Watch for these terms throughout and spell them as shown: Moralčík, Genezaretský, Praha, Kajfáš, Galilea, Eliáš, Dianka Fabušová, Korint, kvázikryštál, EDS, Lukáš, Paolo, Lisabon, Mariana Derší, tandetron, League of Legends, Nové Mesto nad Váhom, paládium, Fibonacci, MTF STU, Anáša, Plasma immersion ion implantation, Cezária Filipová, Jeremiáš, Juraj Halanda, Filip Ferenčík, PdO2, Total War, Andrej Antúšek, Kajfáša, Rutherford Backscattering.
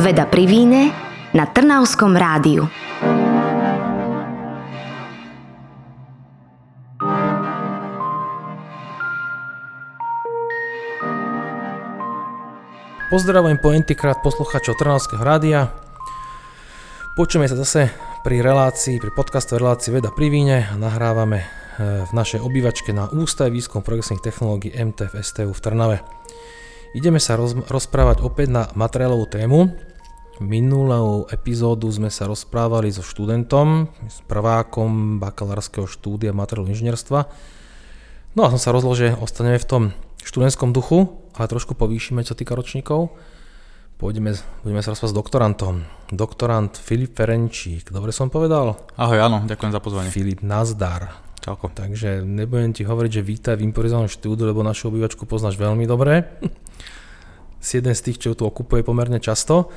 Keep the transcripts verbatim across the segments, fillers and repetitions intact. Veda pri víne na Trnavskom rádiu. Pozdravujem po entykrát poslucháčov Trnavského rádia. Počujeme sa zase pri relácii, pri podcastovej relácii Veda pri víne. Nahrávame v našej obývačke na Ústave výskumu progresívnych technológií em té ef es té u v Trnave. Ideme sa roz, rozprávať opäť na materiálovú tému. Minulú epizódu sme sa rozprávali so študentom, s prvákom bakalárskeho štúdia materiálového inžinierstva. No a som sa rozhodol, že ostaneme v tom študentskom duchu, ale trošku povýšime, čo týka ročníkov. Pôjdeme, budeme sa rozprávať s doktorantom. Doktorant Filip Ferenčík, dobre som povedal? Ahoj, áno, ďakujem za pozvanie. Filip, nazdar. Čauko. Takže nebudem ti hovoriť, že vítaj v improvizovanom štúdiu, lebo našu obývačku poznáš veľmi dobre. Si jeden z tých, čo tu okupuje pomerne často.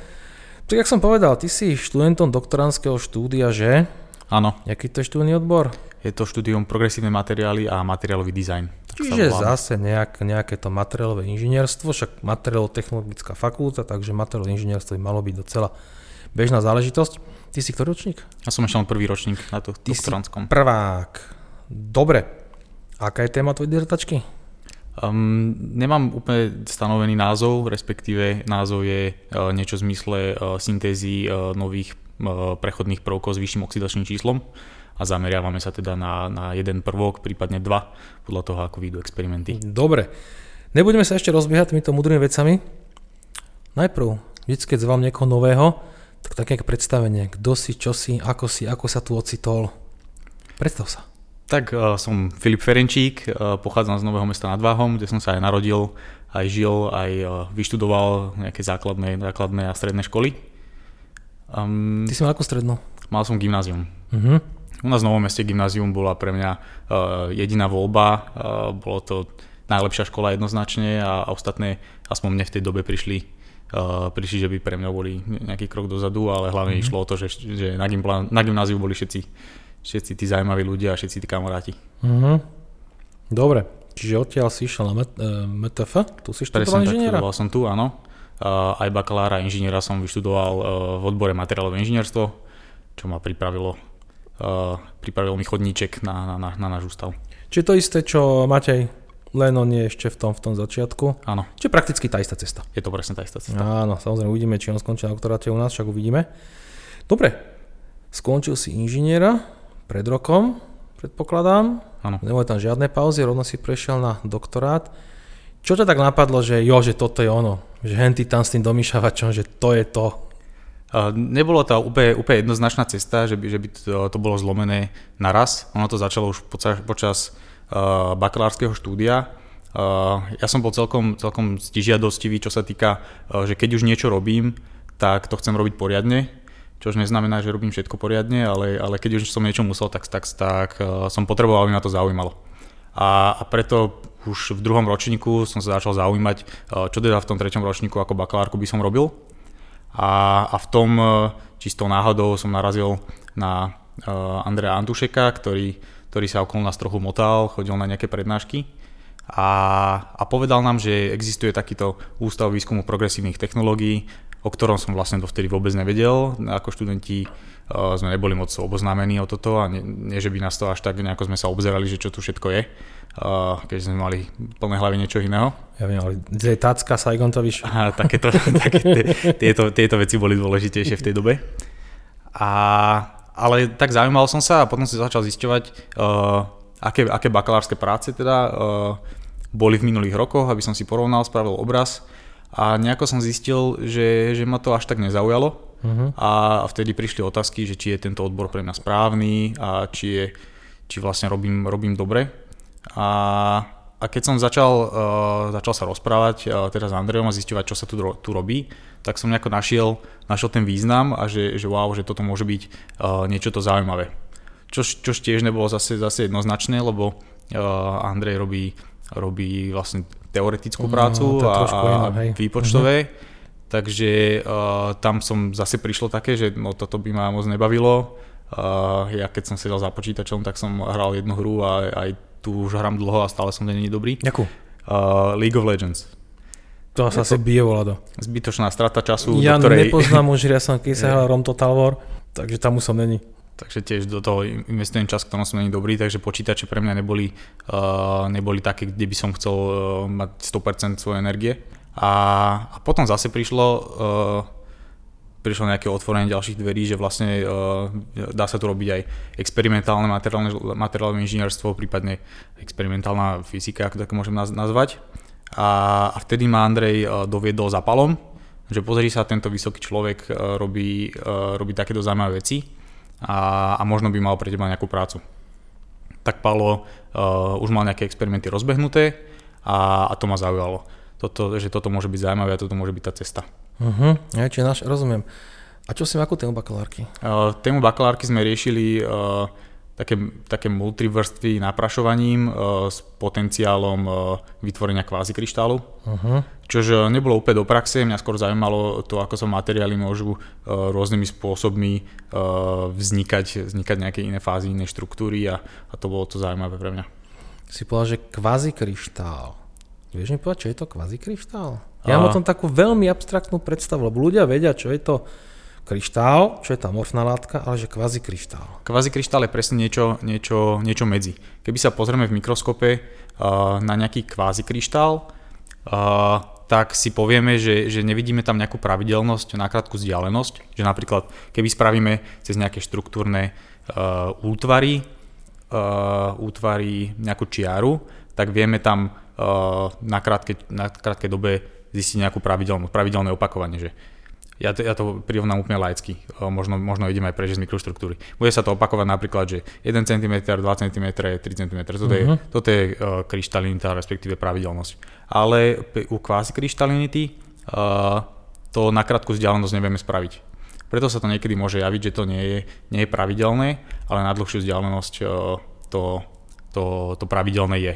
Tak jak som povedal, ty si študentom doktorandského štúdia, že? Áno. Jaký to je študijný odbor? Je to štúdium progresívne materiály a materiálový dizajn. Čiže zase nejak, nejaké to materiálové inžinierstvo, však materiálno-technologická fakulta, takže materiálové inžinierstvo by malo byť docela bežná záležitosť. Ty si ktorý ročník? Ja som ešte len prvý ročník na to doktorandskom. Ty si prvák. Dobre, aká je téma tvojej dizertačky? Um, nemám úplne stanovený názov, respektíve názov je uh, niečo v zmysle uh, syntézy uh, nových uh, prechodných prvkov s vyšším oxidačným číslom a zameriavame sa teda na, na jeden prvok, prípadne dva, podľa toho, ako výjdu experimenty. Dobre, nebudeme sa ešte rozbiehať týmito múdrymi vecami. Najprv, vždy, keď zvolám niekoho nového, tak také predstavenie, kto si, čo si, ako si, ako sa tu ocitol. Predstav sa. Tak som Filip Ferenčík, pochádzam z Nového Mesta nad Váhom, kde som sa aj narodil, aj žil, aj vyštudoval nejaké základné, základné a stredné školy. Um, Ty si mal ako strednú? Mal som gymnázium. Uh-huh. U nás v Novom Meste gymnázium bola pre mňa uh, jediná voľba, uh, bolo to najlepšia škola jednoznačne a, a ostatné, aspoň mne v tej dobe prišli, uh, prišli, že by pre mňa boli nejaký krok dozadu, ale hlavne uh-huh. išlo o to, že, že na, gymplá, na gymnáziu boli všetci Všetci tí zaujímaví ľudia a všetci tí kamaráti. Uh-huh. Dobre, čiže odtiaľ si išiel na em té ef, tu si študoval inžiniera? Presne, som tu, áno. Uh, aj bakalára inžiniera som vyštudoval uh, v odbore materiálové inžinierstvo, čo ma pripravilo, uh, pripravil mi chodníček na, na, na, na náš ústav. Čiže to isté, čo Matej, len on je ešte v tom, v tom začiatku. Áno. Čiže prakticky tá istá cesta. Je to presne tá istá cesta. Áno, samozrejme uvidíme, či on skončí na doktoráte u nás, však uvidíme. Dobre, skončil si inžiniera. Pred rokom, predpokladám. Áno. Nebolo tam žiadne pauzy, rovno si prešiel na doktorát. Čo ťa tak napadlo, že jo, že toto je ono, že henty tam s tým domýšavačom, že to je to? Uh, nebolo to úplne, úplne jednoznačná cesta, že by, že by to, to bolo zlomené naraz. Ono to začalo už počas, počas uh, bakalárskeho štúdia. Uh, ja som bol celkom, celkom stižiadostivý, čo sa týka, uh, že keď už niečo robím, tak to chcem robiť poriadne. Čož neznamená, že robím všetko poriadne, ale, ale keď už som niečo musel, tak, tak, tak uh, som potreboval, aby ma to zaujímalo. A, a preto už v druhom ročníku som sa začal zaujímať, uh, čo teda v tom treťom ročníku ako bakalárku by som robil. A, a v tom uh, čistou náhodou som narazil na uh, Andreja Antúšeka, ktorý, ktorý sa okolo nás trochu motal, chodil na nejaké prednášky. A, a povedal nám, že existuje takýto ústav výskumu progresívnych technológií, o ktorom som vlastne dovtedy vôbec nevedel. Ako študenti uh, sme neboli moc oboznámení o toto a nie, nie, že by nás to až tak nejako sme sa obzerali, že čo tu všetko je, uh, keďže sme mali plné hlavy niečo iného. Ja viem, ale zetácka Saigon to vyšlo. Takéto tieto, tieto veci boli dôležitejšie v tej dobe. A, ale tak zaujímal som sa a potom som začal zisťovať, uh, aké, aké bakalárske práce teda uh, boli v minulých rokoch, aby som si porovnal, spravil obraz. A nejako som zistil, že, že ma to až tak nezaujalo uh-huh. a vtedy prišli otázky, že či je tento odbor pre mňa správny a či, je, či vlastne robím, robím dobre. A, a keď som začal, uh, začal sa rozprávať uh, teda s Andrejom a zisťovať, čo sa tu, tu robí, tak som nejako našiel, našiel ten význam a že, že wow, že toto môže byť uh, niečo to zaujímavé. Čo, čo tiež nebolo zase, zase jednoznačné, lebo uh, Andrej robí, robí vlastne teoretickú prácu no, a, a výpočtové, uh-huh. takže uh, tam som zase prišlo také, že no, toto by ma moc nebavilo. Uh, ja keď som sedel za počítačom, tak som hral jednu hru a aj tu už hrám dlho a stále som není dobrý. Jakú? Uh, League of Legends. To sa asi bije volado. Zbytočná strata času, ja do ktorej... Ja nepoznám už, ja som keď sa hral Rom Total War, takže tam už som není. Takže tiež do toho investujem čas, ktorom som není dobrý, takže počítače pre mňa neboli, uh, neboli také, kde by som chcel uh, mať sto percent svojej energie. A, a potom zase prišlo, uh, prišlo nejaké otvorenie ďalších dverí, že vlastne uh, dá sa tu robiť aj experimentálne materiálne inžinierstvo, prípadne experimentálna fyzika, ako tak môžem nazvať. A vtedy ma Andrej doviedol za palom, že pozri sa, tento vysoký človek robí, robí takéto zaujímavé veci a, a možno by mal pre teba nejakú prácu. Tak Paolo uh, už mal nejaké experimenty rozbehnuté a, a to ma zaujalo. Toto, že toto môže byť zaujímavé a toto môže byť tá cesta. Uh-huh. Ja či náš, rozumiem. A čo si ako tému bakalárky? Uh, tému bakalárky sme riešili uh, Také, také multivrstvy naprašovaním e, s potenciálom e, vytvorenia kvázikryštálu. Uh-huh. Čože nebolo úplne do praxe, mňa skôr zaujímalo to, ako sa materiály môžu e, rôznymi spôsobmi e, vznikať, vznikať nejaké iné fázy, iné štruktúry a, a to bolo to zaujímavé pre mňa. Si povedal, že kvázikryštál. Vieš mi povedať, čo je to kvázikryštál? Ja a... mám o tom takú veľmi abstraktnú predstavu, lebo ľudia vedia, čo je to kryštál, čo je tá morfná látka, ale že kvázi kryštál. Kvázi kryštál je presne niečo, niečo, niečo medzi. Keby sa pozrieme v mikroskope uh, na nejaký kvázi kryštál, uh, tak si povieme, že, že nevidíme tam nejakú pravidelnosť, nakrátku vzdialenosť, že napríklad keby spravíme cez nejaké štruktúrne uh, útvary, uh, útvary nejakú čiaru, tak vieme tam uh, na, krátke, na krátkej dobe zistiť nejakú pravidelnosť, pravidelné opakovanie, že Ja to, ja to prirovnám úplne laicky, možno, možno idem aj preč z mikroštruktúry. Bude sa to opakovať napríklad, že jeden centimeter, dva centimetre, tri centimetre, toto uh-huh. je, toto je uh, kryštalinita, respektíve pravidelnosť. Ale u kvázi kryštalinity uh, to na krátku vzdialenosť nevieme spraviť. Preto sa to niekedy môže javiť, že to nie je, nie je pravidelné, ale na dlhšiu vzdialenosť uh, to, to, to pravidelné je.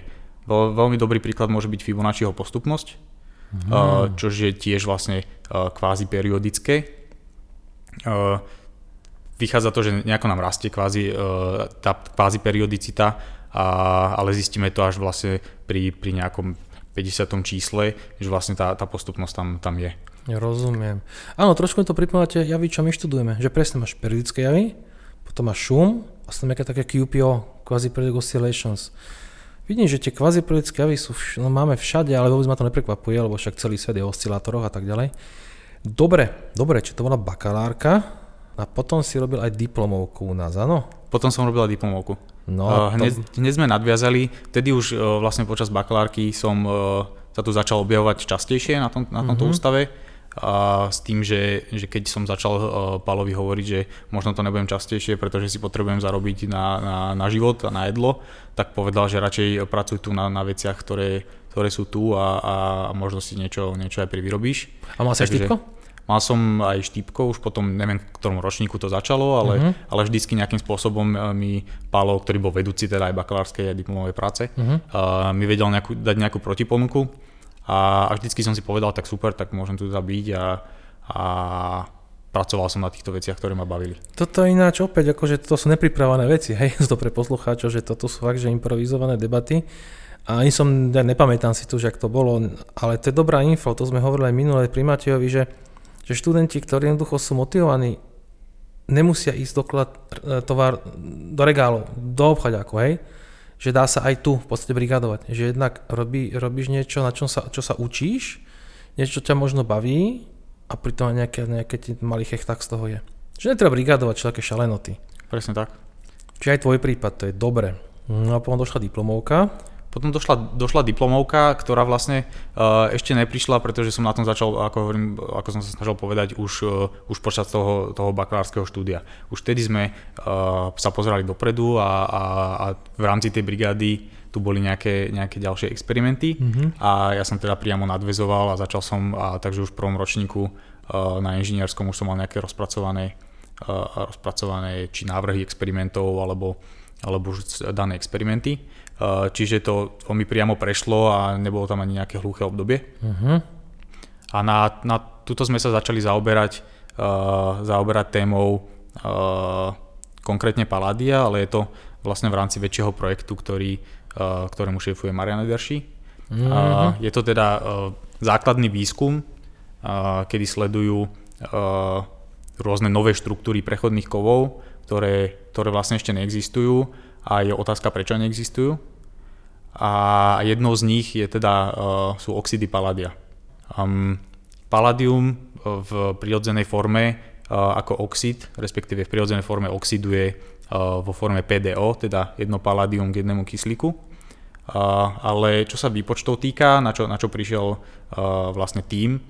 Veľmi dobrý príklad môže byť Fibonacciho postupnosť, Uh-huh. čo je tiež vlastne kvázi periodické. Vychádza to, že nejako nám rastie kvázi, tá kvázi periodicita, ale zistíme to až vlastne pri, pri nejakom päťdesiatom čísle, že vlastne tá, tá postupnosť tam, tam je. Rozumiem. Áno, trošku mi to pripomínate javy, čo my študujeme, že presne máš periodické javy, potom máš šum a sú tam nejaké také Q P O, kvázi periodic oscillations. Vidím, že tie kvaziperiodické javy sú vš- no máme všade, ale vôbec ma to neprekvapuje, lebo však celý svet je o oscilátoroch a tak ďalej. Dobre, dobre, čiže to bola bakalárka a potom si robil aj diplomovku u nás, áno? Potom som robil aj diplomovku. No, uh, hneď, to... hneď sme nadviazali, vtedy už uh, vlastne počas bakalárky som uh, sa tu začal objavovať častejšie na, tom, na tomto mm-hmm. ústave a s tým, že, že keď som začal uh, Pálovi hovoriť, že možno to nebudem častejšie, pretože si potrebujem zarobiť na, na, na život a na jedlo, tak povedal, že radšej pracuj tu na, na veciach, ktoré, ktoré sú tu a, a možno si niečo, niečo aj privyrobíš. A mal si aj štýpko? Mal som aj štýpko, už potom neviem, v ktorom ročníku to začalo, ale, uh-huh. ale vždycky nejakým spôsobom mi Pálo, ktorý bol vedúci teda aj bakalárskej aj diplomovej práce, uh-huh. uh, mi vedel nejakú, dať nejakú protiponuku a, a vždycky som si povedal, tak super, tak môžem tu teda byť a, a pracoval som na týchto veciach, ktoré ma bavili. Toto ináč opäť, akože toto sú nepripravené veci, hej, to pre poslucháčov, že toto sú fakt, že improvizované debaty a ani som, ja nepamätám si tu, že ak to bolo, ale to je dobrá info, to sme hovorili aj minulé pri Matejovi, že, že študenti, ktorí jednoducho sú motivovaní, nemusia ísť do klad, tovar, do regálov, do obchodiakov, hej, že dá sa aj tu v podstate brigádovať, že jednak robí, robíš niečo, na čom sa, čo sa učíš, niečo ťa možno baví, a pritom aj nejaké, nejaké malý hechtách z toho je. Že netreba brigádovať všelaké šalenoty. Presne tak. Čiže aj tvoj prípad, to je dobre. No a potom došla diplomovka. Potom došla, došla diplomovka, ktorá vlastne uh, ešte neprišla, pretože som na tom začal, ako hovorím, ako som sa snažil povedať, už, uh, už počas toho, toho bakalárskeho štúdia. Už vtedy sme uh, sa pozerali dopredu a, a, a v rámci tej brigády tu boli nejaké, nejaké ďalšie experimenty mm-hmm. a ja som teda priamo nadväzoval a začal som, a takže už v prvom ročníku uh, na inžinierskom už som mal nejaké rozpracované, uh, rozpracované či návrhy experimentov alebo, alebo už dané experimenty. Uh, čiže to, to mi priamo prešlo a nebolo tam ani nejaké hluché obdobie. Uh-huh. A na, na túto sme sa začali zaoberať, uh, zaoberať témou uh, konkrétne Palladia, ale je to vlastne v rámci väčšieho projektu, ktorý, uh, ktorému šéfuje Mariana Derší. Uh-huh. Uh, je to teda uh, základný výskum, kedy sledujú rôzne nové štruktúry prechodných kovov, ktoré, ktoré vlastne ešte neexistujú a je otázka, prečo neexistujú. A jednou z nich je teda, sú oxidy paládia. Paládium v prirodzenej forme ako oxid, respektíve v prirodzenej forme oxiduje vo forme pé dé ó, teda jedno paládium k jednému kyslíku. Ale čo sa výpočtov týka, na čo, na čo prišiel vlastne tím,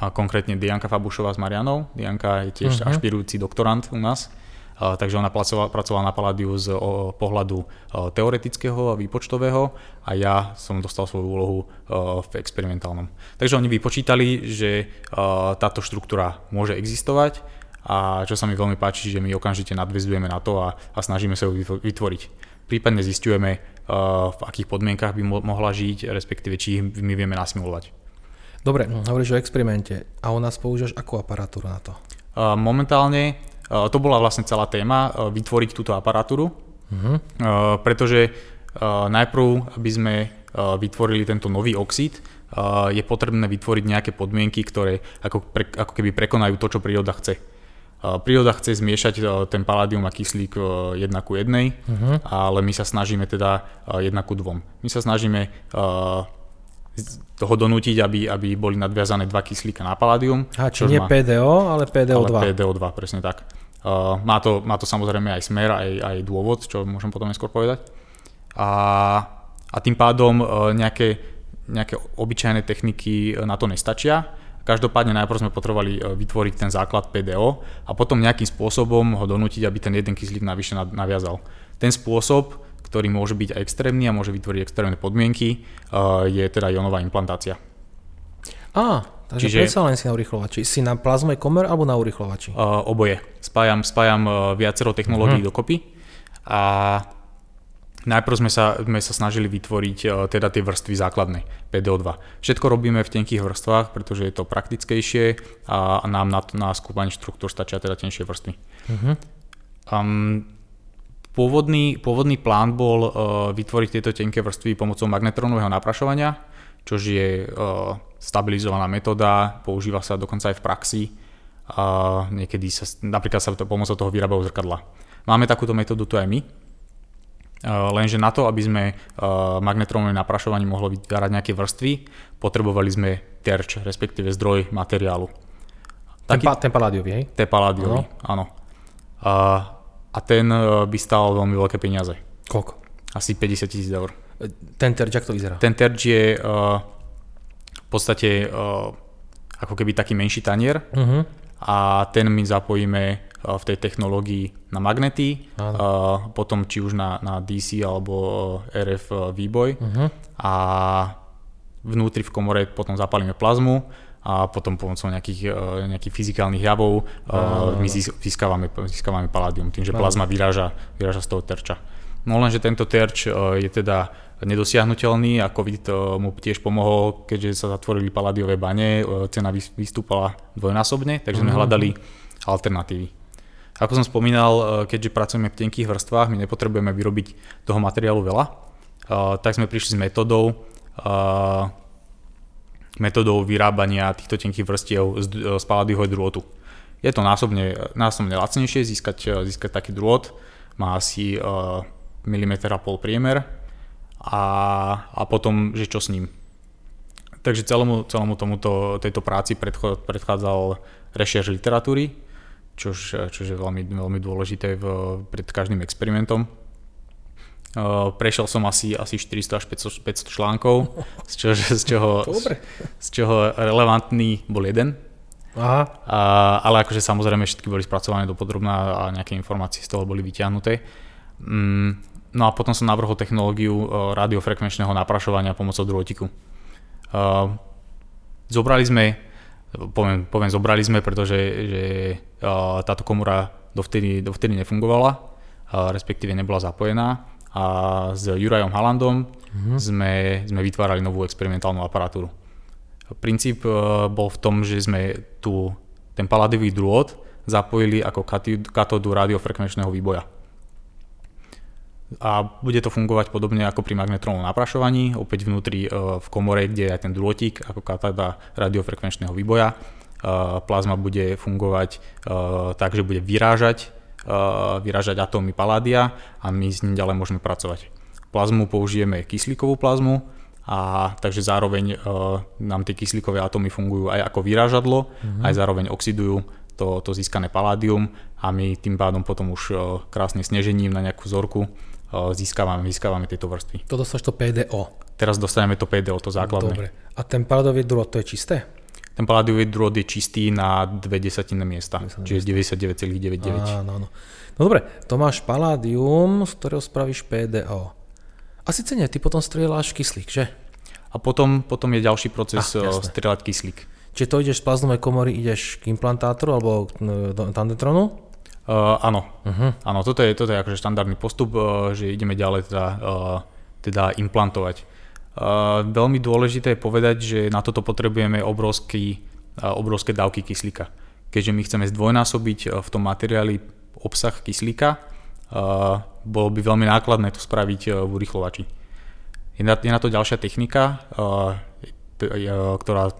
a konkrétne Dianka Fabušová s Marianou. Dianka je tiež uh-huh. ašpirujúci doktorant u nás, a, takže ona pracovala, pracovala na paládiu z o, pohľadu o, teoretického a výpočtového a ja som dostal svoju úlohu o, v experimentálnom. Takže oni vypočítali, že o, táto štruktúra môže existovať a čo sa mi veľmi páči, že my okamžite nadväzujeme na to a, a snažíme sa ju vytvoriť. Prípadne zisťujeme, o, v akých podmienkach by mo- mohla žiť, respektíve či ich my vieme nasimulovať. Dobre, hovoríš o experimente a u nás používaš akú aparatúru na to? Momentálne, to bola vlastne celá téma, vytvoriť túto aparatúru, mm-hmm. pretože najprv, aby sme vytvorili tento nový oxid, je potrebné vytvoriť nejaké podmienky, ktoré ako, pre, ako keby prekonajú to, čo príroda chce. Príroda chce zmiešať ten paládium a kyslík jedna ku jednej, mm-hmm. ale my sa snažíme teda jedna ku dvom. My sa snažíme toho donútiť, aby, aby boli nadviazané dva kyslíka na paládium. A či nie má, pé dé ó, ale pé dé ó dva. Ale pé dé ó dva, presne tak. Uh, má, to, má to samozrejme aj smer, aj, aj dôvod, čo môžem potom neskôr povedať. A, a tým pádom uh, nejaké, nejaké obyčajné techniky na to nestačia. Každopádne najprv sme potrebovali vytvoriť ten základ pé dé ó a potom nejakým spôsobom ho donútiť, aby ten jeden kyslík navyše naviazal. Ten spôsob, ktorý môže byť aj extrémny a môže vytvoriť extrémne podmienky, je teda ionová implantácia. Á, takže Čiže, predsa len si na urýchlovači. Si na plazmový komer alebo na urýchlovači? Oboje. Spájam, spájam viacero technológií mm-hmm. dokopy a najprv sme sa, sme sa snažili vytvoriť teda tie vrstvy základné, pé dé ó dva. Všetko robíme v tenkých vrstvách, pretože je to praktickejšie a nám na, na skúpanie štruktúr stačia teda tenšie vrstvy. Mm-hmm. Um, Pôvodný, pôvodný plán bol uh, vytvoriť tieto tenké vrstvy pomocou magnetrónového naprašovania, čo je uh, stabilizovaná metóda, používa sa dokonca aj v praxi. Uh, niekedy sa, napríklad sa to, pomocou toho vyrábajú zrkadla. Máme takúto metódu tu aj my, uh, lenže na to, aby sme uh, magnetrónové naprašovanie mohlo vytvárať nejaké vrstvy, potrebovali sme terč, respektíve zdroj materiálu. Taký, ten, pa, ten paládiový, hej? Ten paládiový, uh-huh. áno. Uh, A ten by stál veľmi veľké peniaze. Koľko? Asi päťdesiat tisíc eur. Ten terč, jak to vyzerá? Ten terč je uh, v podstate uh, ako keby taký menší tanier uh-huh. a ten my zapojíme uh, v tej technológii na magnety, uh, potom či už na, na dé cé alebo er ef výboj uh-huh. a vnútri v komore potom zapálime plazmu a potom pomocou nejakých, nejakých fyzikálnych javov my získávame, získávame paládium, tým, že plazma vyráža, vyráža z toho terča. No lenže tento terč je teda nedosiahnuteľný a COVID mu tiež pomohol, keďže sa zatvorili paládiové bane, cena vystúpala dvojnásobne, takže sme hľadali alternatívy. Ako som spomínal, keďže pracujeme v tenkých vrstvách, my nepotrebujeme vyrobiť toho materiálu veľa, tak sme prišli s metodou, metodou vyrábania týchto tenkých vrstiev z, z paládiového drôtu. Je to násobne, násobne lacnejšie získať, získať taký drôt, má asi uh, milimetra pol priemer a, a potom, že čo s ním. Takže celému, celému tomuto, tejto práci predcho, predchádzal rešerš literatúry, čož, čož je veľmi, veľmi dôležité v, pred každým experimentom. Uh, prešiel som asi, asi štyristo až päťsto článkov, z čoho, z čoho, z, z čoho relevantný bol jeden. Aha. Uh, ale akože samozrejme všetky boli spracované dopodrobná a nejaké informácie z toho boli vyťahnuté. Um, no a potom som navrhol technológiu uh, radiofrekvenčného naprašovania pomocou drôtiku. Uh, zobrali sme, poviem, poviem zobrali sme, pretože že, uh, táto komora dovtedy, dovtedy nefungovala, uh, respektíve nebola zapojená. A s Jurajom Halandom uh-huh. sme, sme vytvárali novú experimentálnu aparatúru. Princíp uh, bol v tom, že sme tu ten paládiový drôt zapojili ako katódu radiofrekvenčného výboja. a bude to fungovať podobne ako pri magnetrónnom naprašovaní, opäť vnútri v komore, kde je aj ten druhotík ako katáda radiofrekvenčného výboja. Plazma bude fungovať tak, že bude vyrážať, vyrážať atómy paládia a my s ním ďalej môžeme pracovať. Plazmu použijeme kyslíkovú plazmu, a takže zároveň nám tie kyslíkové atómy fungujú aj ako vyrážadlo, mhm. aj zároveň oxidujú to, to získané paládium a my tým pádom potom už krásnym snežením na nejakú vzorku získavame, získavame tieto vrstvy. To dostaneš to pé dé ó. Teraz dostaneme to pé dé ó, to základné. Dobre. A ten paládiový drôt, to je čisté? Ten paládiový drôt je čistý na dve desatiny miesta, desatiny čiže deväťdesiatdeväť celá deväťdesiatdeväť. Áno, áno. No dobre, to máš paládium, z ktorého spravíš pé dé ó. A síce nie, ty potom strieľaš kyslík, že? A potom, potom je ďalší proces ah, strieľať kyslík. Čiže to ideš z plazmovej komory, ideš k implantátoru alebo k tandetronu? Uh, áno, uh-huh. áno, toto je, toto je akože štandardný postup, uh, že ideme ďalej teda, uh, teda implantovať. Uh, veľmi dôležité je povedať, že na toto potrebujeme obrovský, uh, obrovské dávky kyslíka. Keďže my chceme zdvojnásobiť uh, v tom materiáli obsah kyslíka, uh, bolo by veľmi nákladné to spraviť uh, v urýchlovači. Je na, je na to ďalšia technika, uh, t- uh, ktorá,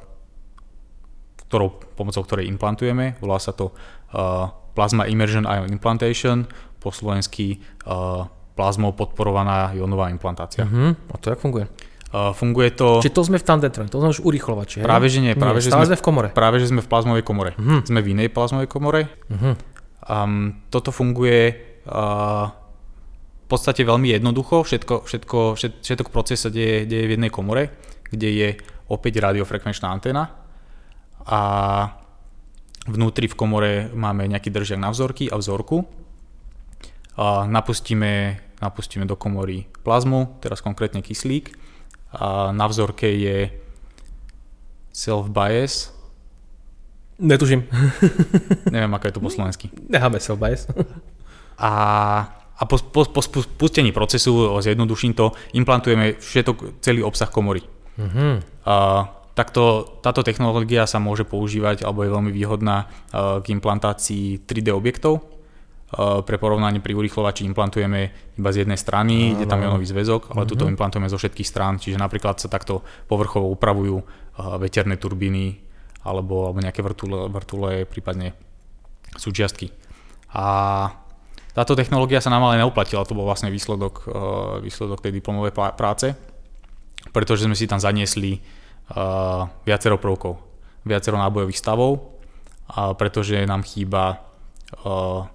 ktorou, pomocou ktorej implantujeme, volá sa to uh, Plasma immersion ion implantation, po slovensky uh, plazmou podporovaná ionová implantácia. Uh-huh. A to jak funguje? Uh, funguje to... Čiže to sme v tandetrone, to sme už urýchlovači, hej? Práve, že nie. Práve, nie, že stále sme v komore. Práve, že sme v plazmovej komore. Uh-huh. Sme v inej plazmovej komore. Uh-huh. Um, toto funguje uh, v podstate veľmi jednoducho. Všetko, všetko, všet, všetok proces sa deje, deje v jednej komore, kde je opäť radiofrekvenčná anténa. A vnútri v komore máme nejaký držiak na vzorky a vzorku. A napustíme, napustíme do komory plazmu, teraz konkrétne kyslík. A na vzorke je self-bias. Netužím. Neviem, aké je to po slovensky. Necháme self-bias. A, a po, po, po spustení procesu, zjednoduším to, implantujeme všetok, celý obsah komory. Mhm. A, Takto, táto technológia sa môže používať alebo je veľmi výhodná k implantácii tri dé objektov. Pre porovnanie pri urýchlovači implantujeme iba z jednej strany, je tam ionový zväzok, ale tuto implantujeme zo všetkých strán, čiže napríklad sa takto povrchovo upravujú veterné turbíny alebo, alebo nejaké vrtule, vrtule, prípadne súčiastky. A táto technológia sa nám ale neuplatila, to bol vlastne výsledok, výsledok tej diplomovej práce, pretože sme si tam zaniesli Uh, viacero prvkov, viacero nábojových stavov, uh, pretože nám chýba uh,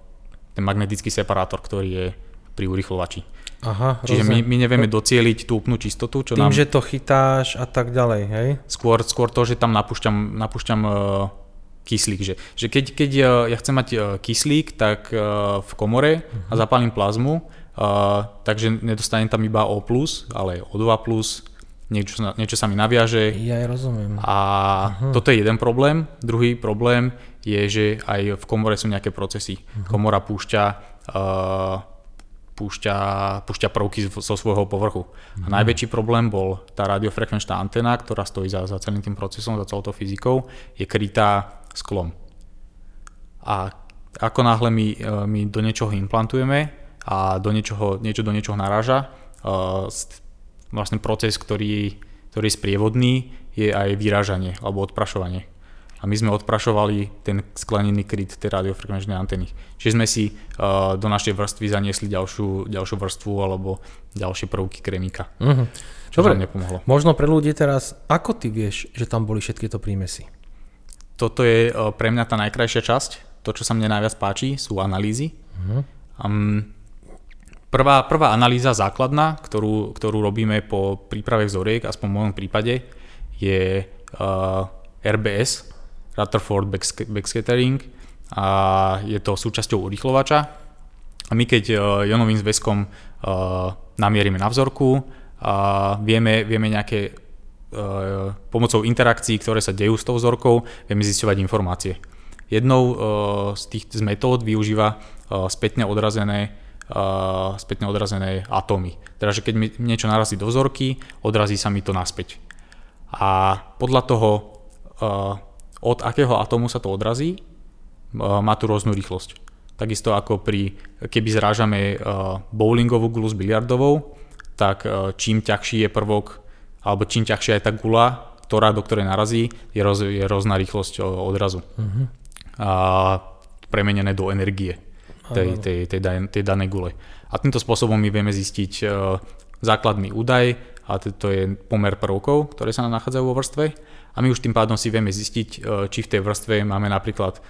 ten magnetický separátor, ktorý je pri urýchlovači. Aha, Čiže my, my nevieme docieliť tú úplnú čistotu. Čo Tým, nám... že to chytáš a tak ďalej, hej? Skôr, skôr to, že tam napúšťam, napúšťam uh, kyslík. Že, že keď, keď uh, ja chcem mať uh, kyslík, tak uh, v komore uh-huh. a zapálim plazmu, uh, takže nedostanem tam iba O plus, ale O dva plus, Niečo, niečo sa mi naviaže. Ja rozumiem. A uh-huh. toto je jeden problém. Druhý problém je, že aj v komore sú nejaké procesy. Uh-huh. Komora púšťa, uh, púšťa, púšťa prvky zo svojho povrchu. Uh-huh. A najväčší problém bol tá radiofrekvenčná anténa, ktorá stojí za, za celým tým procesom, za celou tou fyzikou, je krytá sklom. A ako náhle my, my do niečoho implantujeme a do niečoho, niečo do niečoho naráža, uh, vlastne proces, ktorý, ktorý je sprievodný, je aj vyrážanie alebo odprašovanie. A my sme odprašovali ten sklenený kryt tej radiofrekvenčnej antény. Čiže sme si uh, do našej vrstvy zaniesli ďalšiu, ďalšiu vrstvu alebo ďalšie prvky kremíka. Uh-huh. Čo Dobre, nepomohlo. Možno pre ľudí teraz, ako ty vieš, že tam boli všetky to prímesy? Toto je uh, pre mňa tá najkrajšia časť. To, čo sa mne najviac páči, sú analýzy. Uh-huh. Um, Prvá, prvá analýza základná, ktorú, ktorú robíme po príprave vzoriek, aspoň v mojom prípade, je uh, er bé es, Rutherford Backscattering, a je to súčasťou urýchlovača. A my keď uh, ionovým zväzkom uh, namierime na vzorku, a vieme, vieme nejaké, uh, pomocou interakcií, ktoré sa dejú s tou vzorkou, vieme zisťovať informácie. Jednou uh, z tých z metód využíva uh, spätne odrazené Uh, spätne odrazené atómy. Teda, že keď mi niečo narazí do vzorky, odrazí sa mi to naspäť. A podľa toho, uh, od akého atómu sa to odrazí, uh, má tu rôznu rýchlosť. Takisto ako pri, keby zrážame bowlingovú gulu s biliardovou, tak čím ťažší je prvok, alebo čím ťažšia je tá gula, ktorá, do ktorej narazí, je, roz, je rôzna rýchlosť odrazu. Uh-huh. A premenené do energie tej, tej, tej, tej, tej danej gule. A týmto spôsobom my vieme zistiť základný údaj, a to je pomer prvkov, ktoré sa nachádzajú vo vrstve. A my už tým pádom si vieme zistiť, či v tej vrstve máme napríklad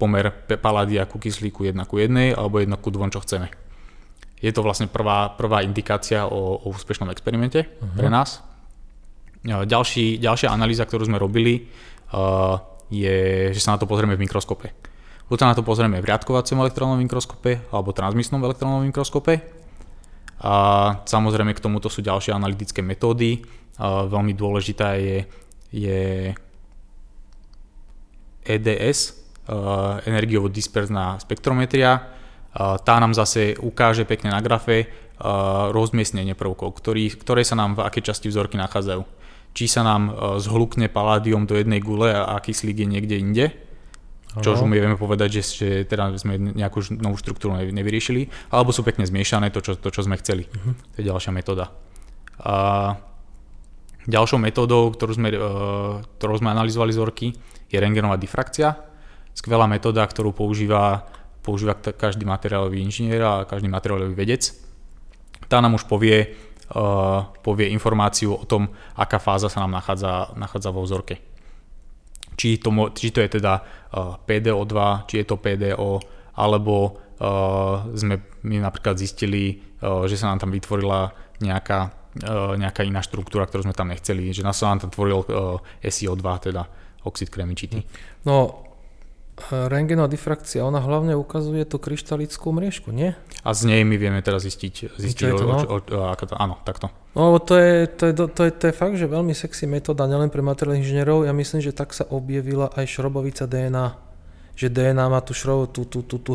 pomer paládia ku kyslíku jeden ku jednej alebo jeden ku dvom, čo chceme. Je to vlastne prvá, prvá indikácia o, o úspešnom experimente uh-huh. pre nás. Ďalší, ďalšia analýza, ktorú sme robili, uh, je, že sa na to pozrieme v mikroskope. Buď sa na to pozrieme v riadkovacom elektrónnom mikroskope alebo transmisnom elektrónnom mikroskope. A samozrejme k tomuto sú ďalšie analytické metódy. Uh, veľmi dôležitá je, je é dé es, uh, energiovo-disperzná spektrometria. Tá nám zase ukáže pekne na grafe uh, rozmiestnenie prvkov, ktorý, ktoré sa nám v akej časti vzorky nachádzajú. Či sa nám uh, zhlukne paládium do jednej gule a kyslík je niekde inde, čo už my vieme povedať, že, že teda sme nejakú novú štruktúru nevyriešili, alebo sú pekne zmiešané to, čo, to, čo sme chceli. Uh-huh. To je ďalšia metóda. Uh, ďalšou metódou, ktorú sme, uh, ktorou sme analyzovali vzorky, je rentgenová difrakcia. Skvelá metóda, ktorú používa používa každý materiálový inžinier a každý materiálový vedec. Tá nám už povie, uh, povie informáciu o tom, aká fáza sa nám nachádza, nachádza vo vzorke. Či to, či to je teda uh, pé dé ó dva, či je to pé dé ó, alebo uh, sme my napríklad zistili, uh, že sa nám tam vytvorila nejaká, uh, nejaká iná štruktúra, ktorú sme tam nechceli, že nás sa nám tam tvoril uh, es í ó dva, teda oxid kremičitý. No, Rentgenová difrakcia, ona hlavne ukazuje tú kryštalickú mriežku, nie? A z nej my vieme teraz zistiť, zistiť to to, no? o, o, o, to, áno, takto. No, to je, to, je, to, je, to, je, to je fakt, že veľmi sexy metóda, nielen pre materiálnych inžinierov, ja myslím, že tak sa objavila aj šrobovica dé en á. Že dé en á má tú, šrobo, tú, tú, tú, tú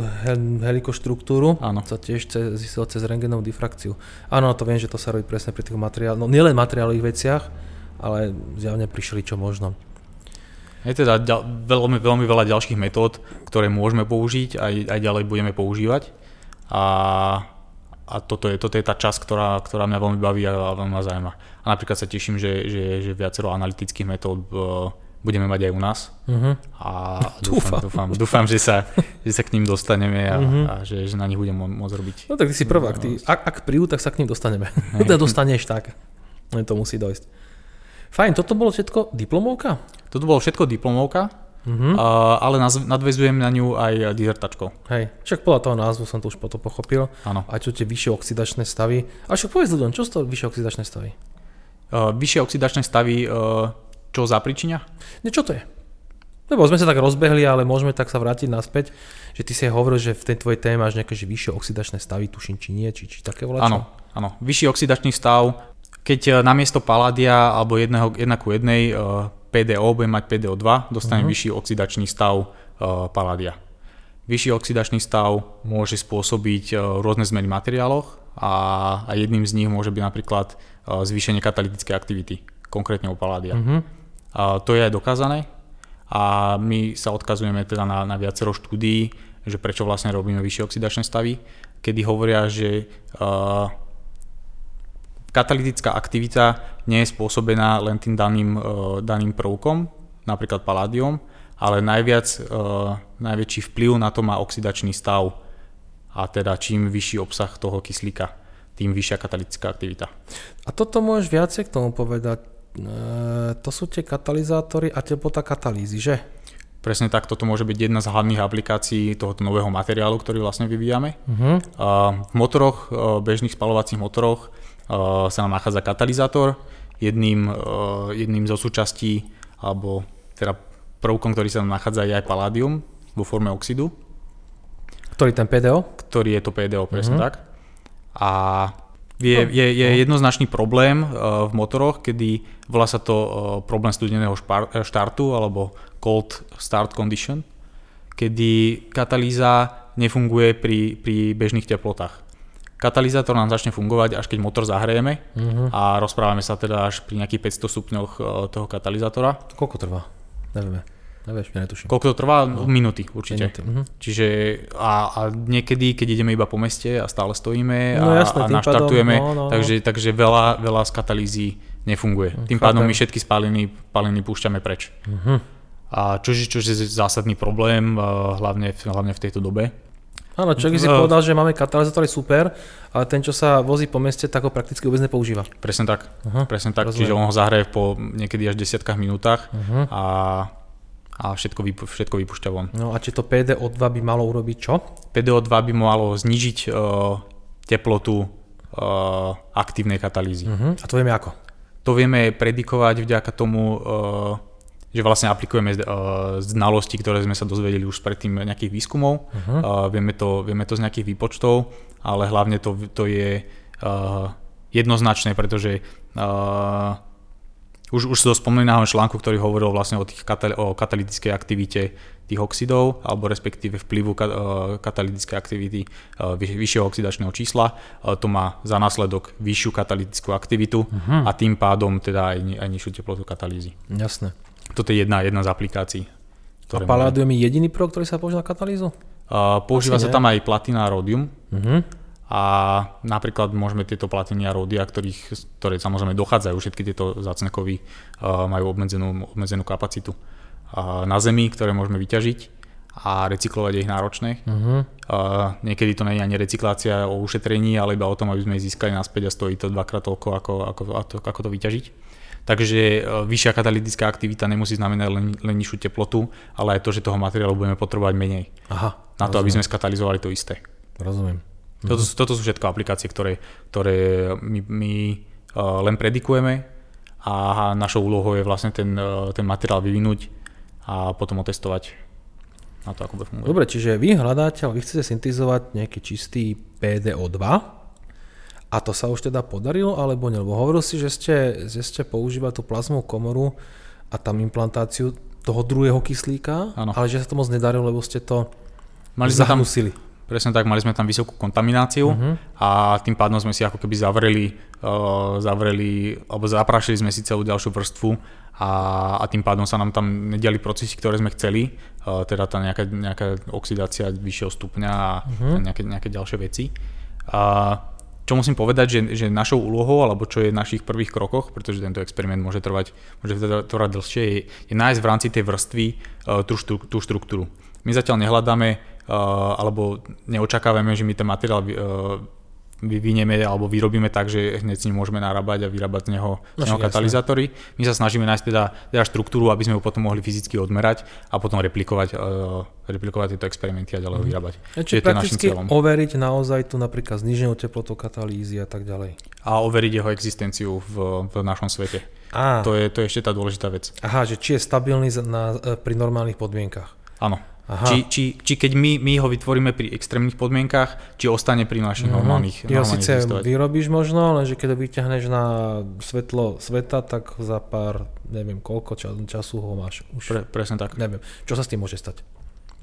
helikoštruktúru, sa tiež zistilo cez rentgenovú difrakciu. Áno, to viem, že to sa robí presne pri tých materiáloch, no nielen materiálových veciach, ale zjavne prišli čo možno. Je teda veľmi, veľmi veľa ďalších metód, ktoré môžeme použiť a aj, aj ďalej budeme používať. A, a toto, je, toto je tá časť, ktorá, ktorá mňa veľmi baví a veľmi ma zaujíma. A napríklad sa teším, že, že, že viacero analytických metód budeme mať aj u nás. Uh-huh. A dúfam, dúfam, dúfam že, sa, že sa k ním dostaneme a, uh-huh. a že, že na nich budem môcť robiť. No tak ty si prvák, ty, ak, ak prídu, tak sa k ním dostaneme. Teda dostaneš tak, to musí dojsť. Fajn, toto bolo všetko diplomovka? Toto bolo všetko diplomovka, uh-huh. uh, ale naz- nadväzujem na ňu aj dizertačkou. Hej, však podľa toho názvu som to už potom pochopil. Áno. A čo tie vyššie oxidačné stavy. A však povedz ľuďom, čo sú to vyššie oxidačné stavy? Uh, vyššie oxidačné stavy, uh, čo zapričinia? Ne, čo to je? Lebo sme sa tak rozbehli, ale môžeme tak sa vrátiť naspäť, že ty si hovoril, že v tej tvojej téme máš nejaké vyššie oxidačné stavy, tuším, či nie, či, či také volačo? Áno, áno. Vyšší oxidačný stav, keď namiesto paládia alebo jedného, jedna ku jednej, uh, pé dé ó, budem mať pé dé ó dva, dostanem uh-huh. vyšší oxidačný stav uh, paládia. Vyšší oxidačný stav môže spôsobiť uh, rôzne zmeny v materiáloch a, a jedným z nich môže byť napríklad uh, zvýšenie katalytickej aktivity, konkrétne u paládia. Uh-huh. Uh, to je aj dokázané a my sa odkazujeme teda na, na viacero štúdií, že prečo vlastne robíme vyššie oxidačné stavy, kedy hovoria, že uh, katalytická aktivita nie je spôsobená len tým daným, uh, daným prvkom, napríklad paládium, ale najviac, uh, najväčší vplyv na to má oxidačný stav. A teda čím vyšší obsah toho kyslíka, tým vyššia katalytická aktivita. A toto môžeš viacej k tomu povedať. E, to sú tie katalizátory a teplota katalýzy, že? Presne tak, toto môže byť jedna z hlavných aplikácií tohoto nového materiálu, ktorý vlastne vyvíjame. Uh-huh. Uh, v motoroch, uh, bežných spaľovacích motoroch uh, sa nám nachádza katalizátor. Jedným, uh, jedným zo súčastí, alebo teda prvkom, ktorý sa nám nachádza, je aj paládium vo forme oxidu. Ktorý ten pé dé ó? Ktorý je to pé dé ó, presne uh-huh. tak. A je, je, je jednoznačný problém uh, v motoroch, kedy volá sa to uh, problém studeného špar- štartu, alebo cold start condition, kedy katalýza nefunguje pri, pri bežných teplotách. Katalizátor nám začne fungovať, až keď motor zahrejeme uh-huh. a rozprávame sa teda až pri nejakých päťsto stupňoch toho katalizátora. Koľko trvá? Nevieme. Nevieš, ja netuším. Koľko to trvá? No. Minúty určite. Minúty. Mhm. Čiže a, a niekedy, keď ideme iba po meste a stále stojíme no, a, jasné, a naštartujeme, no, no, takže, takže veľa, veľa z katalýzy nefunguje. Tým chápem. Pádom my všetky spáliny, spáliny púšťame preč. Mhm. A čože, čože je zásadný problém, hlavne, hlavne v tejto dobe. Áno, človek si povedal, že máme katalyzátor, je super, ale ten, čo sa vozí po meste, tak ho prakticky vôbec nepoužíva. Presne tak, uh-huh. presne tak, rozumiem. Čiže on ho zahraje po niekedy až desiatkách minútach uh-huh. a, a všetko, vypu, všetko vypúšťa von. No a či to pé dé ó dva by malo urobiť čo? pé dé ó dva by malo znižiť uh, teplotu uh, aktívnej katalýzy. Uh-huh. A to vieme ako? To vieme predikovať vďaka tomu, uh, že vlastne aplikujeme znalosti, ktoré sme sa dozvedeli už predtým nejakých výskumov. Uh-huh. Vieme to, vieme to z nejakých výpočtov, ale hlavne to, to je uh, jednoznačné, pretože uh, už, už sa spomínal článku, ktorý hovoril vlastne o, tých katal- o katalytickej aktivite tých oxidov, alebo respektíve vplyvu kat- katalytickej aktivity uh, vyš- vyššieho oxidačného čísla. Uh, to má za následok vyššiu katalytickú aktivitu uh-huh. a tým pádom teda aj, aj nižšiu teplotu katalýzy. Jasné. Toto je jedna, jedna z aplikácií. A Palladium je jediný prvok, ktorý sa používa na katalýzu? Uh, používa Asi sa nie. Tam aj platina a ródium. Uh-huh. A napríklad môžeme tieto platiny a ródia, ktorých, ktoré samozrejme dochádzajú, všetky tieto zácne kovy uh, majú obmedzenú, obmedzenú kapacitu uh, na Zemi, ktoré môžeme vyťažiť a recyklovať ich náročné. Uh-huh. Uh, niekedy to nie je ani recyklácia o ušetrení, ale iba o tom, aby sme ich získali naspäť a stojí to dvakrát toľko, ako, ako, ako, ako to vyťažiť. Takže vyššia katalytická aktivita nemusí znamenať len, len nižšiu teplotu, ale aj to, že toho materiálu budeme potrebovať menej. Aha, na to, rozumiem. Aby sme skatalizovali to isté. Rozumiem. Toto, mhm. toto sú všetko aplikácie, ktoré, ktoré my, my len predikujeme a našou úlohou je vlastne ten, ten materiál vyvinúť a potom otestovať na to, ako bude fungovať. Dobre, čiže vy hľadáte, vy chcete syntetizovať nejaký čistý pé dé ó dva, a to sa už teda podarilo, alebo nie? Lebo hovoril si, že ste, že ste používali tú plazmovú komoru a tam implantáciu toho druhého kyslíka, ano. Ale že sa to moc nedarilo, lebo ste to mali zahnusili. Tam, presne tak, mali sme tam vysokú kontamináciu uh-huh. a tým pádom sme si ako keby zavreli, uh, zavreli alebo zaprašili sme si celú ďalšiu vrstvu a, a tým pádom sa nám tam nediali procesy, ktoré sme chceli, uh, teda tá nejaká, nejaká oxidácia vyššieho stupňa a uh-huh. nejaké, nejaké ďalšie veci. Uh, Čo musím povedať, že, že našou úlohou, alebo čo je v našich prvých krokoch, pretože tento experiment môže trvať, môže trvať dlhšie, je, je nájsť v rámci tej vrstvy uh, tú, štru, tú štruktúru. My zatiaľ nehľadáme, uh, alebo neočakávame, že my ten materiál uh, vyvinieme alebo vyrobíme tak, že hneď s ním môžeme narábať a vyrábať z neho, z neho katalizátory. My sa snažíme nájsť teda, teda štruktúru, aby sme ju potom mohli fyzicky odmerať a potom replikovať, uh, replikovať tieto experimenty a ďalej mm. vyrábať. Čiže to je našim cieľom. Overiť naozaj tu napríklad zníženú teplotu katalýzy a tak ďalej. A overiť jeho existenciu v, v našom svete. Ah. To, je, to je ešte tá dôležitá vec. Aha, že či je stabilný na, pri normálnych podmienkach. Áno. Či, či, či keď my, my ho vytvoríme pri extrémnych podmienkach, či ostane pri našich mm-hmm. normálnych existovať. Ty ho síce vyrobíš možno, lenže keď ho vyťahneš na svetlo sveta, tak za pár, neviem koľko čas, času ho máš už. Pre, presne tak. Neviem. Čo sa s tým môže stať?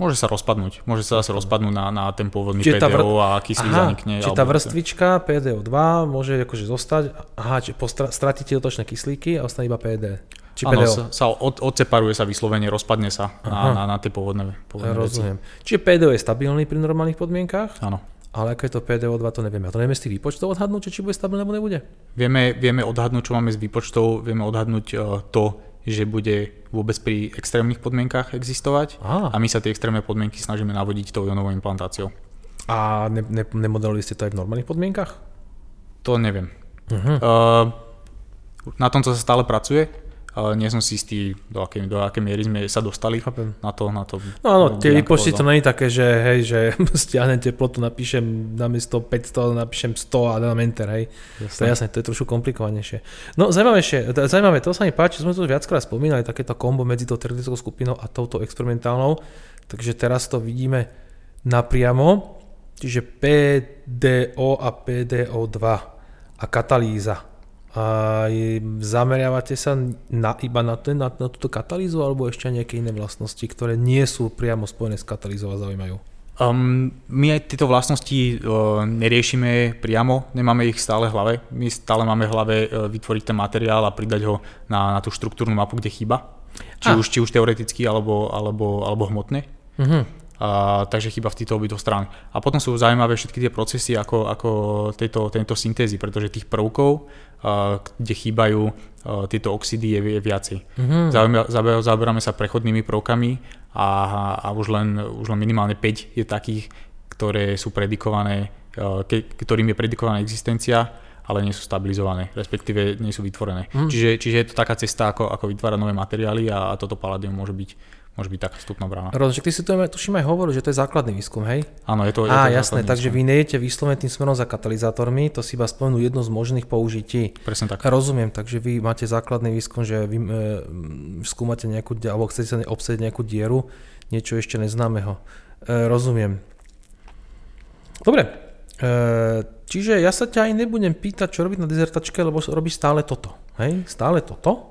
Môže sa rozpadnúť. Môže sa zase rozpadnúť na, na ten pôvodný čiže pé dé ó a kyslík zanikne. Čiže tá vrstvička pé dé ó dva môže akože zostať, aha, čiže postra, stratíte dotočné kyslíky a ostane iba pé dé. Áno, sa, sa od, odseparuje sa vyslovene, rozpadne sa na, na, na tie pôvodné, pôvodné veci. Čiže pé dé ó je stabilný pri normálnych podmienkách? Áno. Ale ako je to pé dé ó dva, to nevieme. A to nevieme z tých výpočtov odhadnúť, či bude stabilné, alebo nebude? Vieme, vieme odhadnúť, čo máme z výpočtov, vieme odhadnúť to, že bude vôbec pri extrémnych podmienkách existovať a, a my sa tie extrémne podmienky snažíme navodiť tou ionovou implantáciou. A ne, ne, nemodelovali ste to aj v normálnych podmienkach? To neviem. Uh-huh. Uh, na tom, co sa stále pracuje. Uh, nie som si istý, do akej, do akej miery sme sa dostali na to, na to. No áno, tie výpočty to nie je také, že hej, že stiahnem teplotu, napíšem namiesto päťsto, napíšem sto a dám enter, hej. Jasne. To je jasné, to je trošku komplikovanejšie. No zaujímavejšie, zaujímavé, to sa mi páči, sme tu viackrát spomínali, takéto kombo medzi tou teoretickou skupinou a touto experimentálnou, takže teraz to vidíme napriamo, čiže pé dé ó a pé dé ó dva a katalýza. A zameriavate sa na, iba na, ten, na, na túto katalýzu alebo ešte nejaké iné vlastnosti, ktoré nie sú priamo spojené s katalýzou a zaujímajú? Um, my aj tieto vlastnosti uh, neriešime priamo, nemáme ich stále v hlave. My stále máme v hlave uh, vytvoriť ten materiál a pridať ho na, na tú štruktúrnu mapu, kde chýba. Či, už, či už teoreticky, alebo, alebo, alebo hmotne. Uh-huh. A, takže chyba v týchto obidvoch strán. A potom sú zaujímavé všetky tie procesy ako, ako tejto, tejto syntézy, pretože tých prvkov, a, kde chýbajú a, tieto oxidy, je, je viacej. Uh-huh. Zaoberáme Zabera, sa prechodnými prvkami a, a už, len, už len minimálne päť je takých, ktoré sú predikované, a, ke, ktorým je predikovaná existencia, ale nie sú stabilizované, respektíve nie sú vytvorené. Uh-huh. Čiže, čiže je to taká cesta, ako, ako vytvárať nové materiály a, a toto paládium môže byť Môže byť taká vstupná brána. Rozumiem, že ty si to tuším aj hovoril, že to je základný výskum, hej? Áno, je to je Á, to jasné, takže výskum. Vy nejdete výslovne tým smerom za katalizátormi, to si iba spomenú jedno z možných použití. Presne tak. Rozumiem, takže vy máte základný výskum, že vy e, skúmate nejakú, alebo chcete sa obsadiť nejakú dieru, niečo ešte neznámeho. E, rozumiem. Dobre, e, čiže ja sa ťa aj nebudem pýtať, čo robiť na dizertačke, lebo robíš stále toto, hej? Stále toto?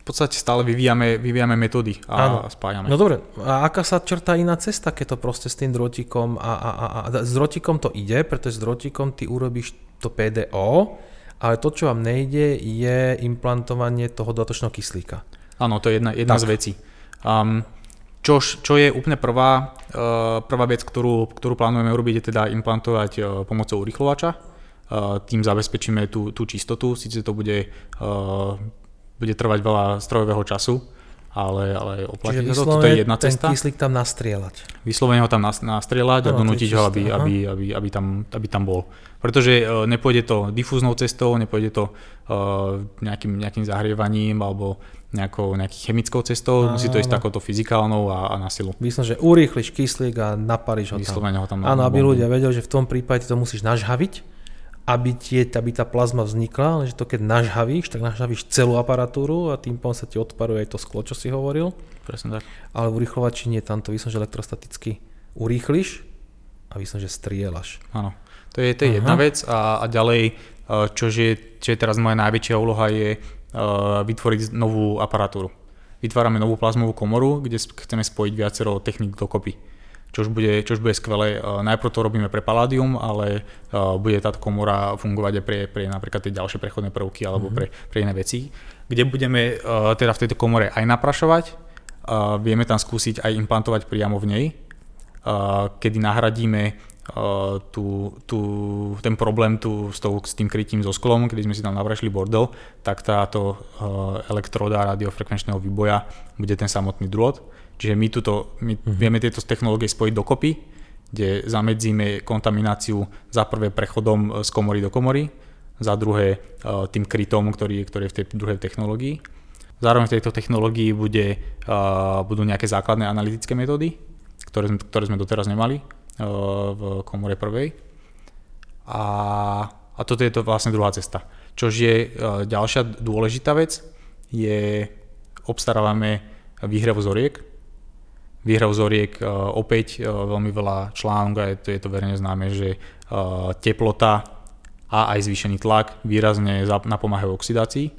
V podstate stále vyvíjame, vyvíjame metódy a áno. Spájame. No dobre, a aká sa črtá iná cesta, keď to proste s tým drôtikom a, a, a, a s drôtikom to ide, pretože s drôtikom ty urobíš to pé dé ó, ale to, čo vám nejde, je implantovanie toho dodatočného kyslíka. Áno, to je jedna, jedna z vecí. Um, čo, čo je úplne prvá, uh, prvá vec, ktorú, ktorú plánujeme urobiť, je teda implantovať uh, pomocou urýchlovača. Uh, tým zabezpečíme tú, tú čistotu, síce to bude... Uh, bude trvať veľa strojového času, ale, ale oplatí sa to. Toto je jedna cesta. Čiže vyslovene ten kyslík tam nastrieľať. Vyslovene ho tam nastrieľať ano, a donútiť ho, aby, aby, aby, aby, tam, aby tam bol. Pretože nepôjde to difúznou cestou, nepôjde to uh, nejakým, nejakým zahrievaním alebo nejakou chemickou cestou, áno, musí to ísť takouto fyzikálnou a, a na silu. Myslím, že urýchliš kyslík a napáriš ho vyslovene tam. Ho tam áno, aby bombu. Ľudia vedeli, že v tom prípade to musíš nažhaviť. Aby, tie, aby tá plazma vznikla, lenže to keď nažhavíš, tak nažhavíš celú aparatúru a tým pádom sa ti odparuje aj to sklo, čo si hovoril. Presne tak. Ale v urýchlovači nie, tam to vyslím, že elektrostaticky urýchliš a vyslím, že strieľaš. Áno, to je, to je jedna vec a, a ďalej, čože, čo je teraz moja najväčšia úloha, je vytvoriť novú aparatúru. Vytvárame novú plazmovú komoru, kde chceme spojiť viacero techník dokopy. Čo už bude, čo už bude skvelé. Najprv to robíme pre paládium, ale bude táto komora fungovať aj pre, pre napríklad tie ďalšie prechodné prvky alebo pre, pre iné veci, kde budeme teda v tejto komore aj naprašovať, vieme tam skúsiť aj implantovať priamo v nej, kedy nahradíme tú, tú, ten problém tu s, s tým krytím so sklom, kedy sme si tam navrašili bordel, tak táto elektroda radiofrekvenčného výboja bude ten samotný drôt. Čiže my, tuto, my uh-huh. vieme tieto technológie spojiť dokopy, kde zamedzíme kontamináciu za prvé prechodom z komory do komory, za druhé tým krytom, ktorý, ktorý je v tej druhej technológii. Zároveň v tejto technológii bude, budú nejaké základné analytické metódy, ktoré, ktoré sme doteraz nemali v komore prvej. A, a toto je to vlastne druhá cesta. Čož je ďalšia dôležitá vec, je obstarávame výhrev vzoriek. Výhra vzoriek opäť veľmi veľa článok a je to, je to verejne známe, že teplota a aj zvýšený tlak výrazne napomáhajú oxidácii.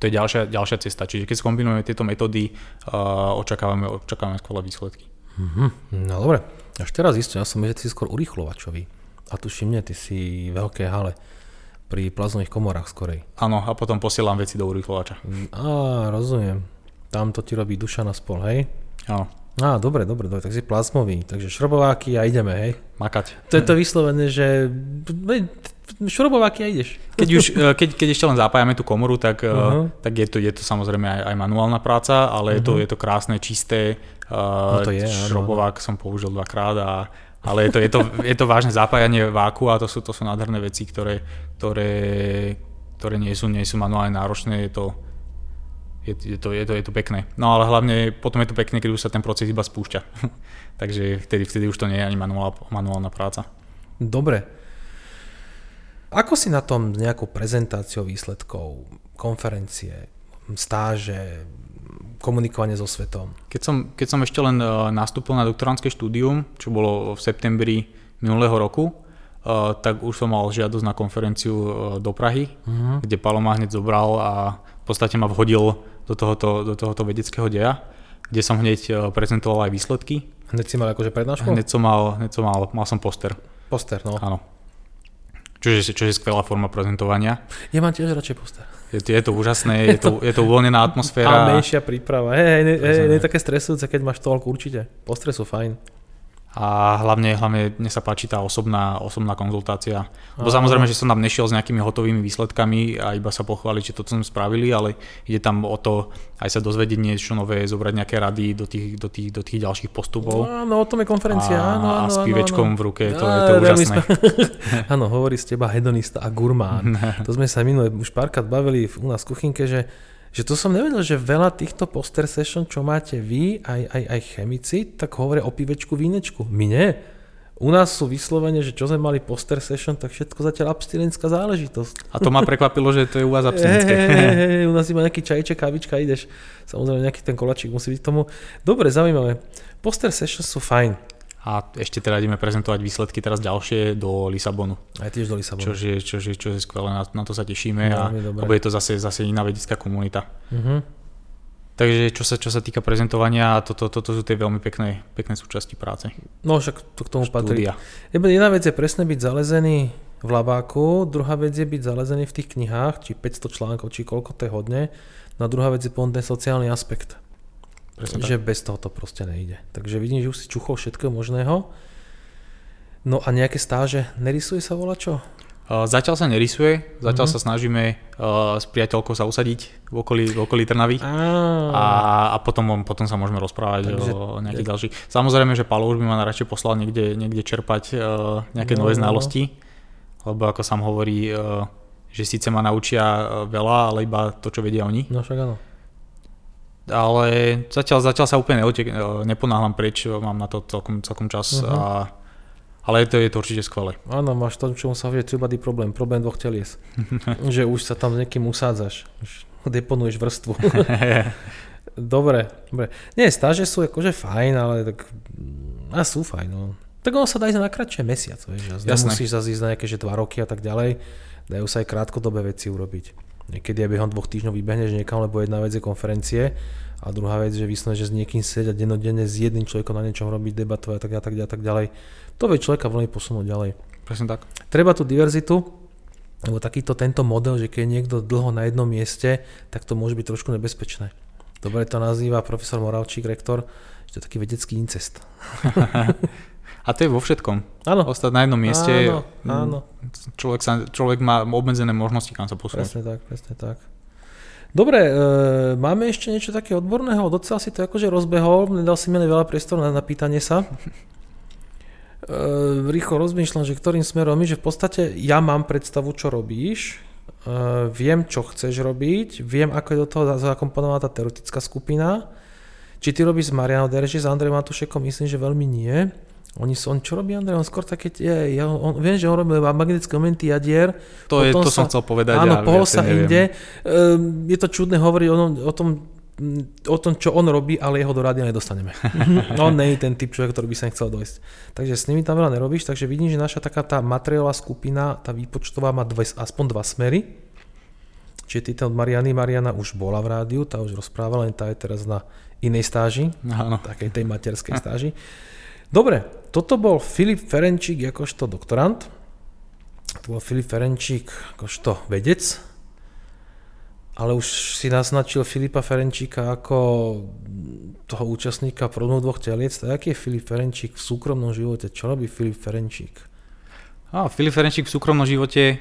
To je ďalšia, ďalšia cesta, čiže keď skombinujeme tieto metódy, očakávame, očakávame skvelé výsledky. Mm-hmm. No dobre, až teraz isté, ja som myslel, že ty si skôr urýchlovačový a tuším, nie, ty si veľké hale pri plazmových komorách skorej. Áno, a potom posielam veci do urýchlovača. Á, rozumiem, tam to ti robí duša na spol, hej? Áno. Á, dobre, dobre, dobre, tak si plazmový, takže šrobováky a ideme, hej? Makať. To je to vyslovené, že šrobováky a ideš. Keď, už, keď, keď ešte len zapájame tú komoru, tak, uh-huh. tak je, to, je to samozrejme aj, aj manuálna práca, ale uh-huh. to, je to krásne, čisté, no to je, šrobovák áno. Som použil dvakrát, a, ale je to, je, to, je to vážne zapájanie váku a to sú, to sú nádherné veci, ktoré, ktoré, ktoré nie, sú, nie sú manuálne náročné, je to... Je to, je, to, je, to, je to pekné. No ale hlavne potom je to pekné, keď už sa ten proces iba spúšťa. Takže vtedy, vtedy už to nie je ani manuál, manuálna práca. Dobre. Ako si na tom nejakou prezentáciou výsledkov, konferencie, stáže, komunikovanie so svetom? Keď som, keď som ešte len nastúpil na doktorantské štúdium, čo bolo v septembri minulého roku, tak už som mal žiadosť na konferenciu do Prahy, uh-huh. kde Paolo ma hneď zobral a v podstate ma vhodil do tohoto, do tohoto vedeckého deja, kde som hneď prezentoval aj výsledky. Hneď si mal akože prednášku? Hneď som mal, hneď som mal, mal som poster. Poster, no. Áno. Čiže, čo je skvelá forma prezentovania. Ja mám tiež radšej poster. Je, je to úžasné, je to, je to uvoľnená atmosféra. A menšia príprava. Hej, hej, ne, hej, nie je také stresujúce, keď máš toľko určite. Postre sú fajn. A hlavne, hlavne mne sa páči tá osobná, osobná konzultácia. Lebo samozrejme, že som tam nešiel s nejakými hotovými výsledkami a iba sa pochváliť, že to sme spravili, ale ide tam o to aj sa dozvedieť niečo nové, zobrať nejaké rady do tých, do tých, do tých ďalších postupov. Áno, o tom je konferencia. A, áno, áno, a s pivečkom áno, áno. v ruke, to áno, je to úžasné. Áno, hovorí z teba hedonista a gurmán. To sme sa minule už párkrát bavili u nás v kuchynke, že, že to som nevedel, že veľa týchto poster session, čo máte vy, aj, aj, aj chemici, tak hovoria o pivečku, vínečku. My nie. U nás sú vyslovene, že čo sme mali poster session, tak všetko zatiaľ abstinenská záležitosť. A to ma prekvapilo, že to je u vás abstinenské. Hey, hey, hey, u nás iba nejaký čajček, kávička, ideš. Samozrejme nejaký ten koláčik musí byť tomu. Dobre, zaujímavé. Poster session sú fajn. A ešte teda ideme prezentovať výsledky teraz ďalšie do Lisabonu. Aj tiež do Lisabonu. Čo je, čo je, čo je skvelé, na, na to sa tešíme. No, a bude to zase, zase iná vedecká komunita. Uh-huh. Takže čo sa, čo sa týka prezentovania, toto to, to, to sú tie veľmi pekné, pekné súčasti práce. No však to k tomu Štúdia. patrí. Jedna vec je presne byť zalezený v labáku, druhá vec je byť zalezený v tých knihách, či päťsto článkov, či koľko to je hodne. No a druhá vec je potom ten sociálny aspekt. Presne že tak. Bez toho to proste nejde. Takže vidím, že už si čuchol všetkého možného. No a nejaké stáže, nerysuje sa volačo? Zatiaľ sa nerysuje, zatiaľ mm-hmm. sa snažíme uh, s priateľkou sa usadiť v okolí, v okolí Trnavy a, a potom, potom sa môžeme rozprávať Takže, o nejakých ďalších. Samozrejme, že Paolo už by ma radšej poslal niekde, niekde čerpať uh, nejaké no, nové znalosti, no. Lebo ako sám hovorí, uh, že síce ma naučia veľa, ale iba to, čo vedia oni. No však áno. Ale zatiaľ, zatiaľ sa úplne neotek, neponáhlam preč, mám na to celkom, celkom čas. Uh-huh. A, ale to je to určite skvelé. Áno, máš to, čomu sa hovorí three body problém, problém dvoch telies. Že už sa tam s niekým usádzaš, už deponuješ vrstvu. Dobre, dobre. Nie, stáže sú akože fajn, ale tak a sú fajn. No. Tak ono sa dá ísť na kratšie mesiac, vieš. Nemusíš zase ísť na nejaké že dva roky a tak ďalej. Dajú sa aj krátkodobé veci urobiť. Niekedy aj behom dvoch týždňov vybehneš niekam, lebo jedna vec je konferencie a druhá vec, že vyslovene, že s niekým sedieť a denodenne s jedným človekom na niečom robiť debatu a tak ďalej, tak ďalej. To vie človeka veľmi posunúť ďalej. Presne tak. Treba tú diverzitu, lebo takýto tento model, že keď je niekto dlho na jednom mieste, tak to môže byť trošku nebezpečné. Dobre to nazýva profesor Moralčík, rektor, že to je taký vedecký incest. A to je vo všetkom. Áno. Ostať na jednom mieste. Áno, áno. Človek, sa, človek má obmedzené možnosti, kam sa posunúť. Presne tak, presne tak. Dobre, e, máme ešte niečo také odborného? Docela si to akože rozbehol, nedal si mi veľa priestoru na, na pýtanie sa. E, rýchlo rozmýšľam, že ktorým smerom je, že v podstate ja mám predstavu, čo robíš, e, viem, čo chceš robiť, viem, ako je do toho zakomponovaná tá teoretická skupina. Či ty robíš s Marianou Derší, s Andrejom Antúšekom, myslím, že veľmi nie. Oni sú, on čo robí Andrej? On skôr také, je, ja, on, viem, že on robil magnetické momenty jadier. To je, to sa, som chcel povedať. Áno, ja, pohol ja sa neviem. Inde. Um, je to čudné hovoriť o, o, tom, o tom, čo on robí, ale jeho do rádia nedostaneme. On nie je ten typ človek, ktorý by sa nechcel dojsť. Takže s nimi tam veľa nerobíš, takže vidím, že naša taká tá materiálová skupina, tá výpočtová má dve, aspoň dva smery. Čiže ty ten od Mariany, Mariana už bola v rádiu, tá už rozprávala, len tá je teraz na inej stáži, áno. Takej tej materskej stáži. Dobre, toto bol Filip Ferenčík akožto doktorant, to bol Filip Ferenčík akožto vedec, ale už si naznačil Filipa Ferenčíka ako toho účastníka problémov dvoch teliec. Tak aký je Filip Ferenčík v súkromnom živote? Čo robí Filip Ferenčík? Á, Filip Ferenčík v súkromnom živote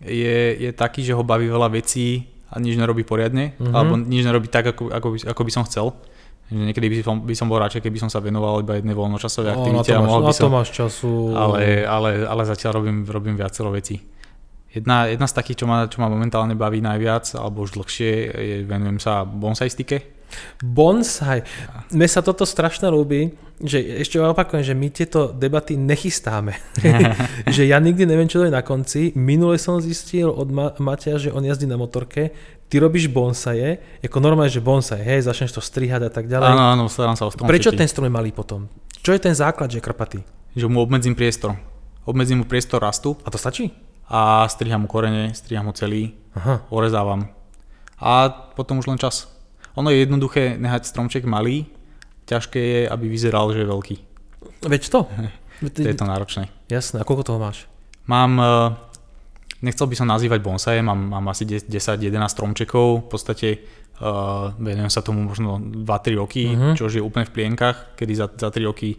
je, je taký, že ho baví veľa vecí a nič nerobí poriadne, mm-hmm. alebo nič nerobí tak, ako, ako, by, ako by som chcel. Niekedy by som, by som bol radšej, keby som sa venoval iba jednej voľnočasovej aktivite. Na to máš, a mohol by som, na to máš času. Ale, ale, ale zatiaľ robím, robím viacero vecí. Jedna, jedna z takých, čo ma, čo ma momentálne baví najviac, alebo už dlhšie, je, venujem sa bonsajstike. Bonsai. Mne sa toto strašne ľúbi, že ešte opakujem, že my tieto debaty nechystáme. Že ja nikdy neviem, čo to je na konci. Minule som zistil od Ma- Matia, že on jazdí na motorke. Ty robíš bonsaje, ako normálne, že bonsaj, hej, začneš to strihať a tak ďalej. Áno, áno, starám sa o stromčeky. Prečo ten strom je malý potom? Čo je ten základ, že krpatý? Že mu obmedzím priestor. Obmedzím mu priestor rastu. A to stačí? A striham mu korene, striham ho celý, aha. Orezávam. A potom už len čas. Ono je jednoduché nehať stromček malý, ťažké je, aby vyzeral, že je veľký. Veď to? To je to náročné. Jasné, a koľko toho máš? Mám nechcel by som nazývať bonsajem, mám, mám asi desať jedenásť stromčekov, v podstate uh, venujem sa tomu možno dva tri roky, uh-huh. čo je úplne v plienkach, kedy za, za tri roky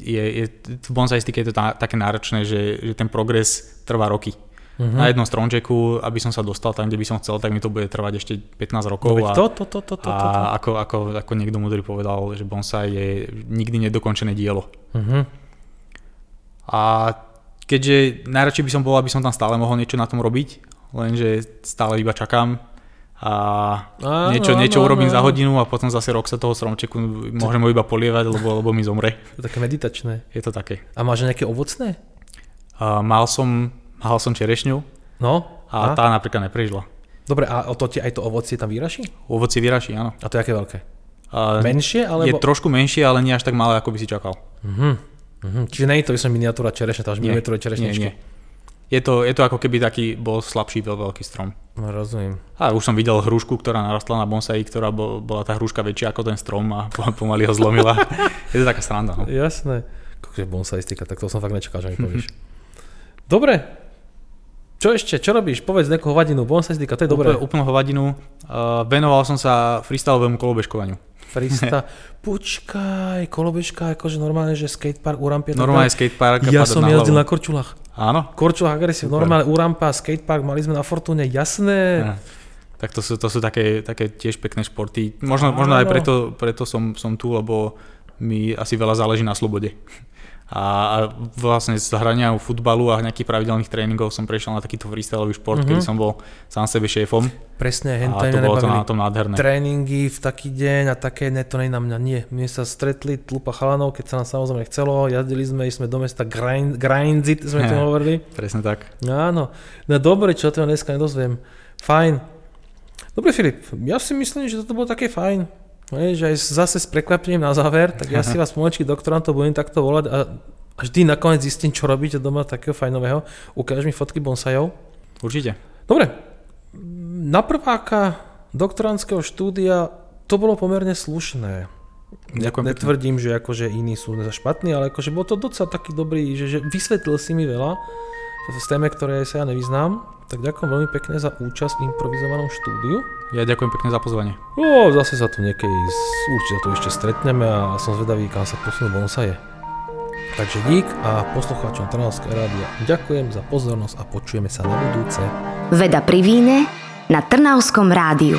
je, je v bonsajistike je to tá, také náročné, že, že ten progres trvá roky. Uh-huh. Na jednom stromčeku, aby som sa dostal tam, kde by som chcel, tak mi to bude trvať ešte pätnásť rokov. A, to, to, to, to, to, to, to. a ako, ako, ako niekto múdry povedal, že bonsaj je nikdy nedokončené dielo. Uh-huh. A keďže najradšej by som bol, aby som tam stále mohol niečo na tom robiť, lenže stále iba čakám a niečo, áno, niečo áno, urobím áno. za hodinu a potom zase rok sa toho stromčeku môžem ho iba polievať, lebo, lebo mi zomre. To je také meditačné. Je to také. A máš nejaké ovocné? Uh, mal som, mal som čerešňu no? a, a tá napríklad neprežila. Dobre, a o to ti aj to ovocie tam vyraší? Ovocie vyraší, áno. A to je aké veľké? Uh, menšie? Alebo... Je trošku menšie, ale nie až tak malé, ako by si čakal. Mhm. Mm-hmm. Čiže nie je to, že som miniatúra čerešne, to až miniatúra čerešničky. Je to, je to ako keby taký bol slabší veľký strom. No, rozumiem. A už som videl hrušku, ktorá narastla na bonsaji, ktorá bol, bola tá hruška väčšia ako ten strom a pomaly ho zlomila. Je to taká sranda. No? Jasné. Kože bonsaistika, tak to som fakt nečakal, že mi povieš. Dobre. Čo ešte? Čo robíš? Povedz nejakú hovadinu. Bonsaistika, to je dobré. Úplnú hovadinu. Uh, venoval som sa freestylovému kolobežkovaniu. Freestyle. Počkaj, kolobežka, akože normálne, že skatepark, urampa. Normálne skatepark. Ja som na jazdil na korčulách. Áno. Korčula agresívne, normálne urampa, skatepark, mali sme na Fortúne, jasné. Ja. Tak to sú, to sú také, také tiež pekné športy. Možno, možno aj preto, preto som, som tu, lebo mi asi veľa záleží na slobode. A, a vlastne z hrania futbalu a nejakých pravidelných tréningov som prešiel na takýto freestyleový šport, mm-hmm. kedy som bol sám sebe šéfom. Presne, hentajne nebavili. A to bolo to na tom nádherné. Tréningy v taký deň a také, ne, to nie na mňa, nie. Mne sa stretli tlupa chalanov, keď sa nám samozrejme chcelo, jazdili sme, išli sme do mesta, grind, grindzit sme yeah, tomu hovorili. Presne tak. Áno, no dobre, čo to ja dneska nedozviem. Fajn. Dobre Filip, ja si myslím, že toto bolo také fajn. Že aj zase s prekvapením na záver, tak ja si vás pomôčky doktorantov budem takto volať a vždy nakoniec zistím, čo robíte doma takého fajnového. Ukáž mi fotky bonsajov. Určite. Dobre. Na prváka doktorantského štúdia to bolo pomerne slušné. Ďakujem. Netvrdím, že akože iní sú špatní, ale akože bol to docela taký dobrý, že, že vysvetlil si mi veľa z téme, ktoré sa ja nevyznám. Tak ďakujem veľmi pekne za účasť v improvizovanom štúdiu. Ja ďakujem pekne za pozvanie. No, zase sa tu niekedy, určite sa tu ešte stretneme a som zvedavý, kam sa posunú bonsaje. Takže dík a poslucháčom Trnavského rádia ďakujem za pozornosť a počujeme sa na budúce. Veda pri víne na Trnavskom rádiu.